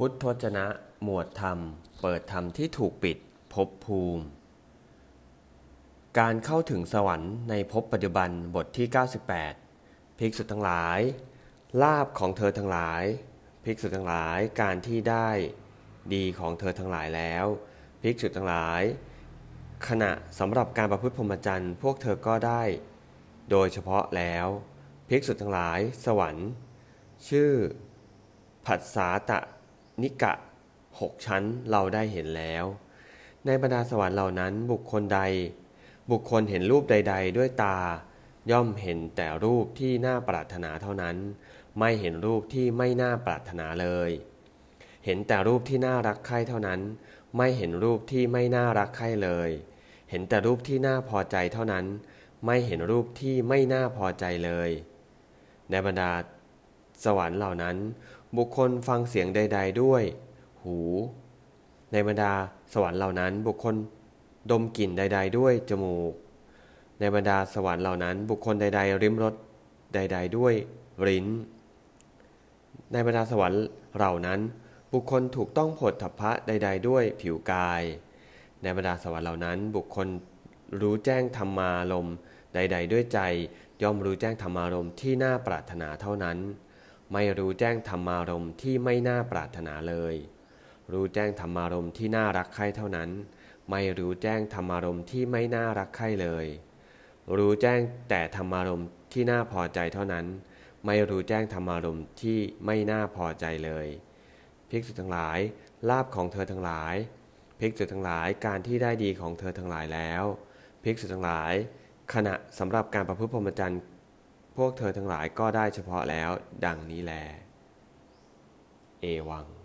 พุทธพจนะหมวดธรรมเปิดธรรมที่ถูกปิดภพภูมิการเข้าถึงสวรรค์ในภพปัจจุบันบทที่98ภิกษุทั้งหลายลาภของเธอทั้งหลายภิกษุทั้งหลายการที่ได้ดีของเธอทั้งหลายแล้วภิกษุทั้งหลายขณะสำหรับการประพฤติพรหมจรรย์พวกเธอก็ได้โดยเฉพาะแล้วภิกษุทั้งหลายสวรรค์ชื่อผัสสาตนิกะ6ชั้นเราได้เห็นแล้วในบรรดาสวรรค์เหล่านั้นบุคคลเห็นรูปใดๆด้วยตาย่อมเห็นแต่รูปที่น่าปรารถนาเท่านั้นไม่เห็นรูปที่ไม่น่าปรารถนาเลยเห็นแต่รูปที่น่ารักใคร่เท่านั้นไม่เห็นรูปที่ไม่น่ารักใคร่เลยเห็นแต่รูปที่น่าพอใจเท่านั้นไม่เห็นรูปที่ไม่น่าพอใจเลยในบรรดาสวรรค์เหล่านั้นบุคคลฟังเสียงใดๆด้วยหูในบรรดาสวรรค์เหล่านั้นบุคคลดมกลิ่นใดๆด้วยจมูกในบรรดาสวรรค์เหล่านั้นบุคคลใดๆริมรสใดๆด้วยลิ้นในบรรดาสวรรค์เหล่านั้นบุคคลถูกต้องโผฏฐัพพะใดๆด้วยผิวกายในบรรดาสวรรค์เหล่านั้นบุคคลรู้แจ้งธรรมารมณ์ใดๆด้วยใจย่อมรู้แจ้งธรรมารมณ์ที่น่าปรารถนาเท่านั้นไม่รู้แจ้งธรรมารมณ์ที่ไม่น่าปรารถนาเลยรู้แจ้งธรรมารมณ์ที่น่ารักใคร่เท่านั้นไม่รู้แจ้งธรรมารมณ์ที่ไม่น่ารักใคร่เลยรู้แจ้งแต่ธรรมารมณ์ที่น่าพอใจเท่านั้นไม่รู้แจ้งธรรมารมณ์ที่ไม่น่าพอใจเลยภิกษุทั้งหลายลาภของเธอทั้งหลายภิกษุทั้งหลายการที่ได้ดีของเธอทั้งหลายแล้วภิกษุทั้งหลายขณะสำหรับการประพฤติพรหมจรรย์พวกเธอทั้งหลายก็ได้เฉพาะแล้วดังนี้แลเอวัง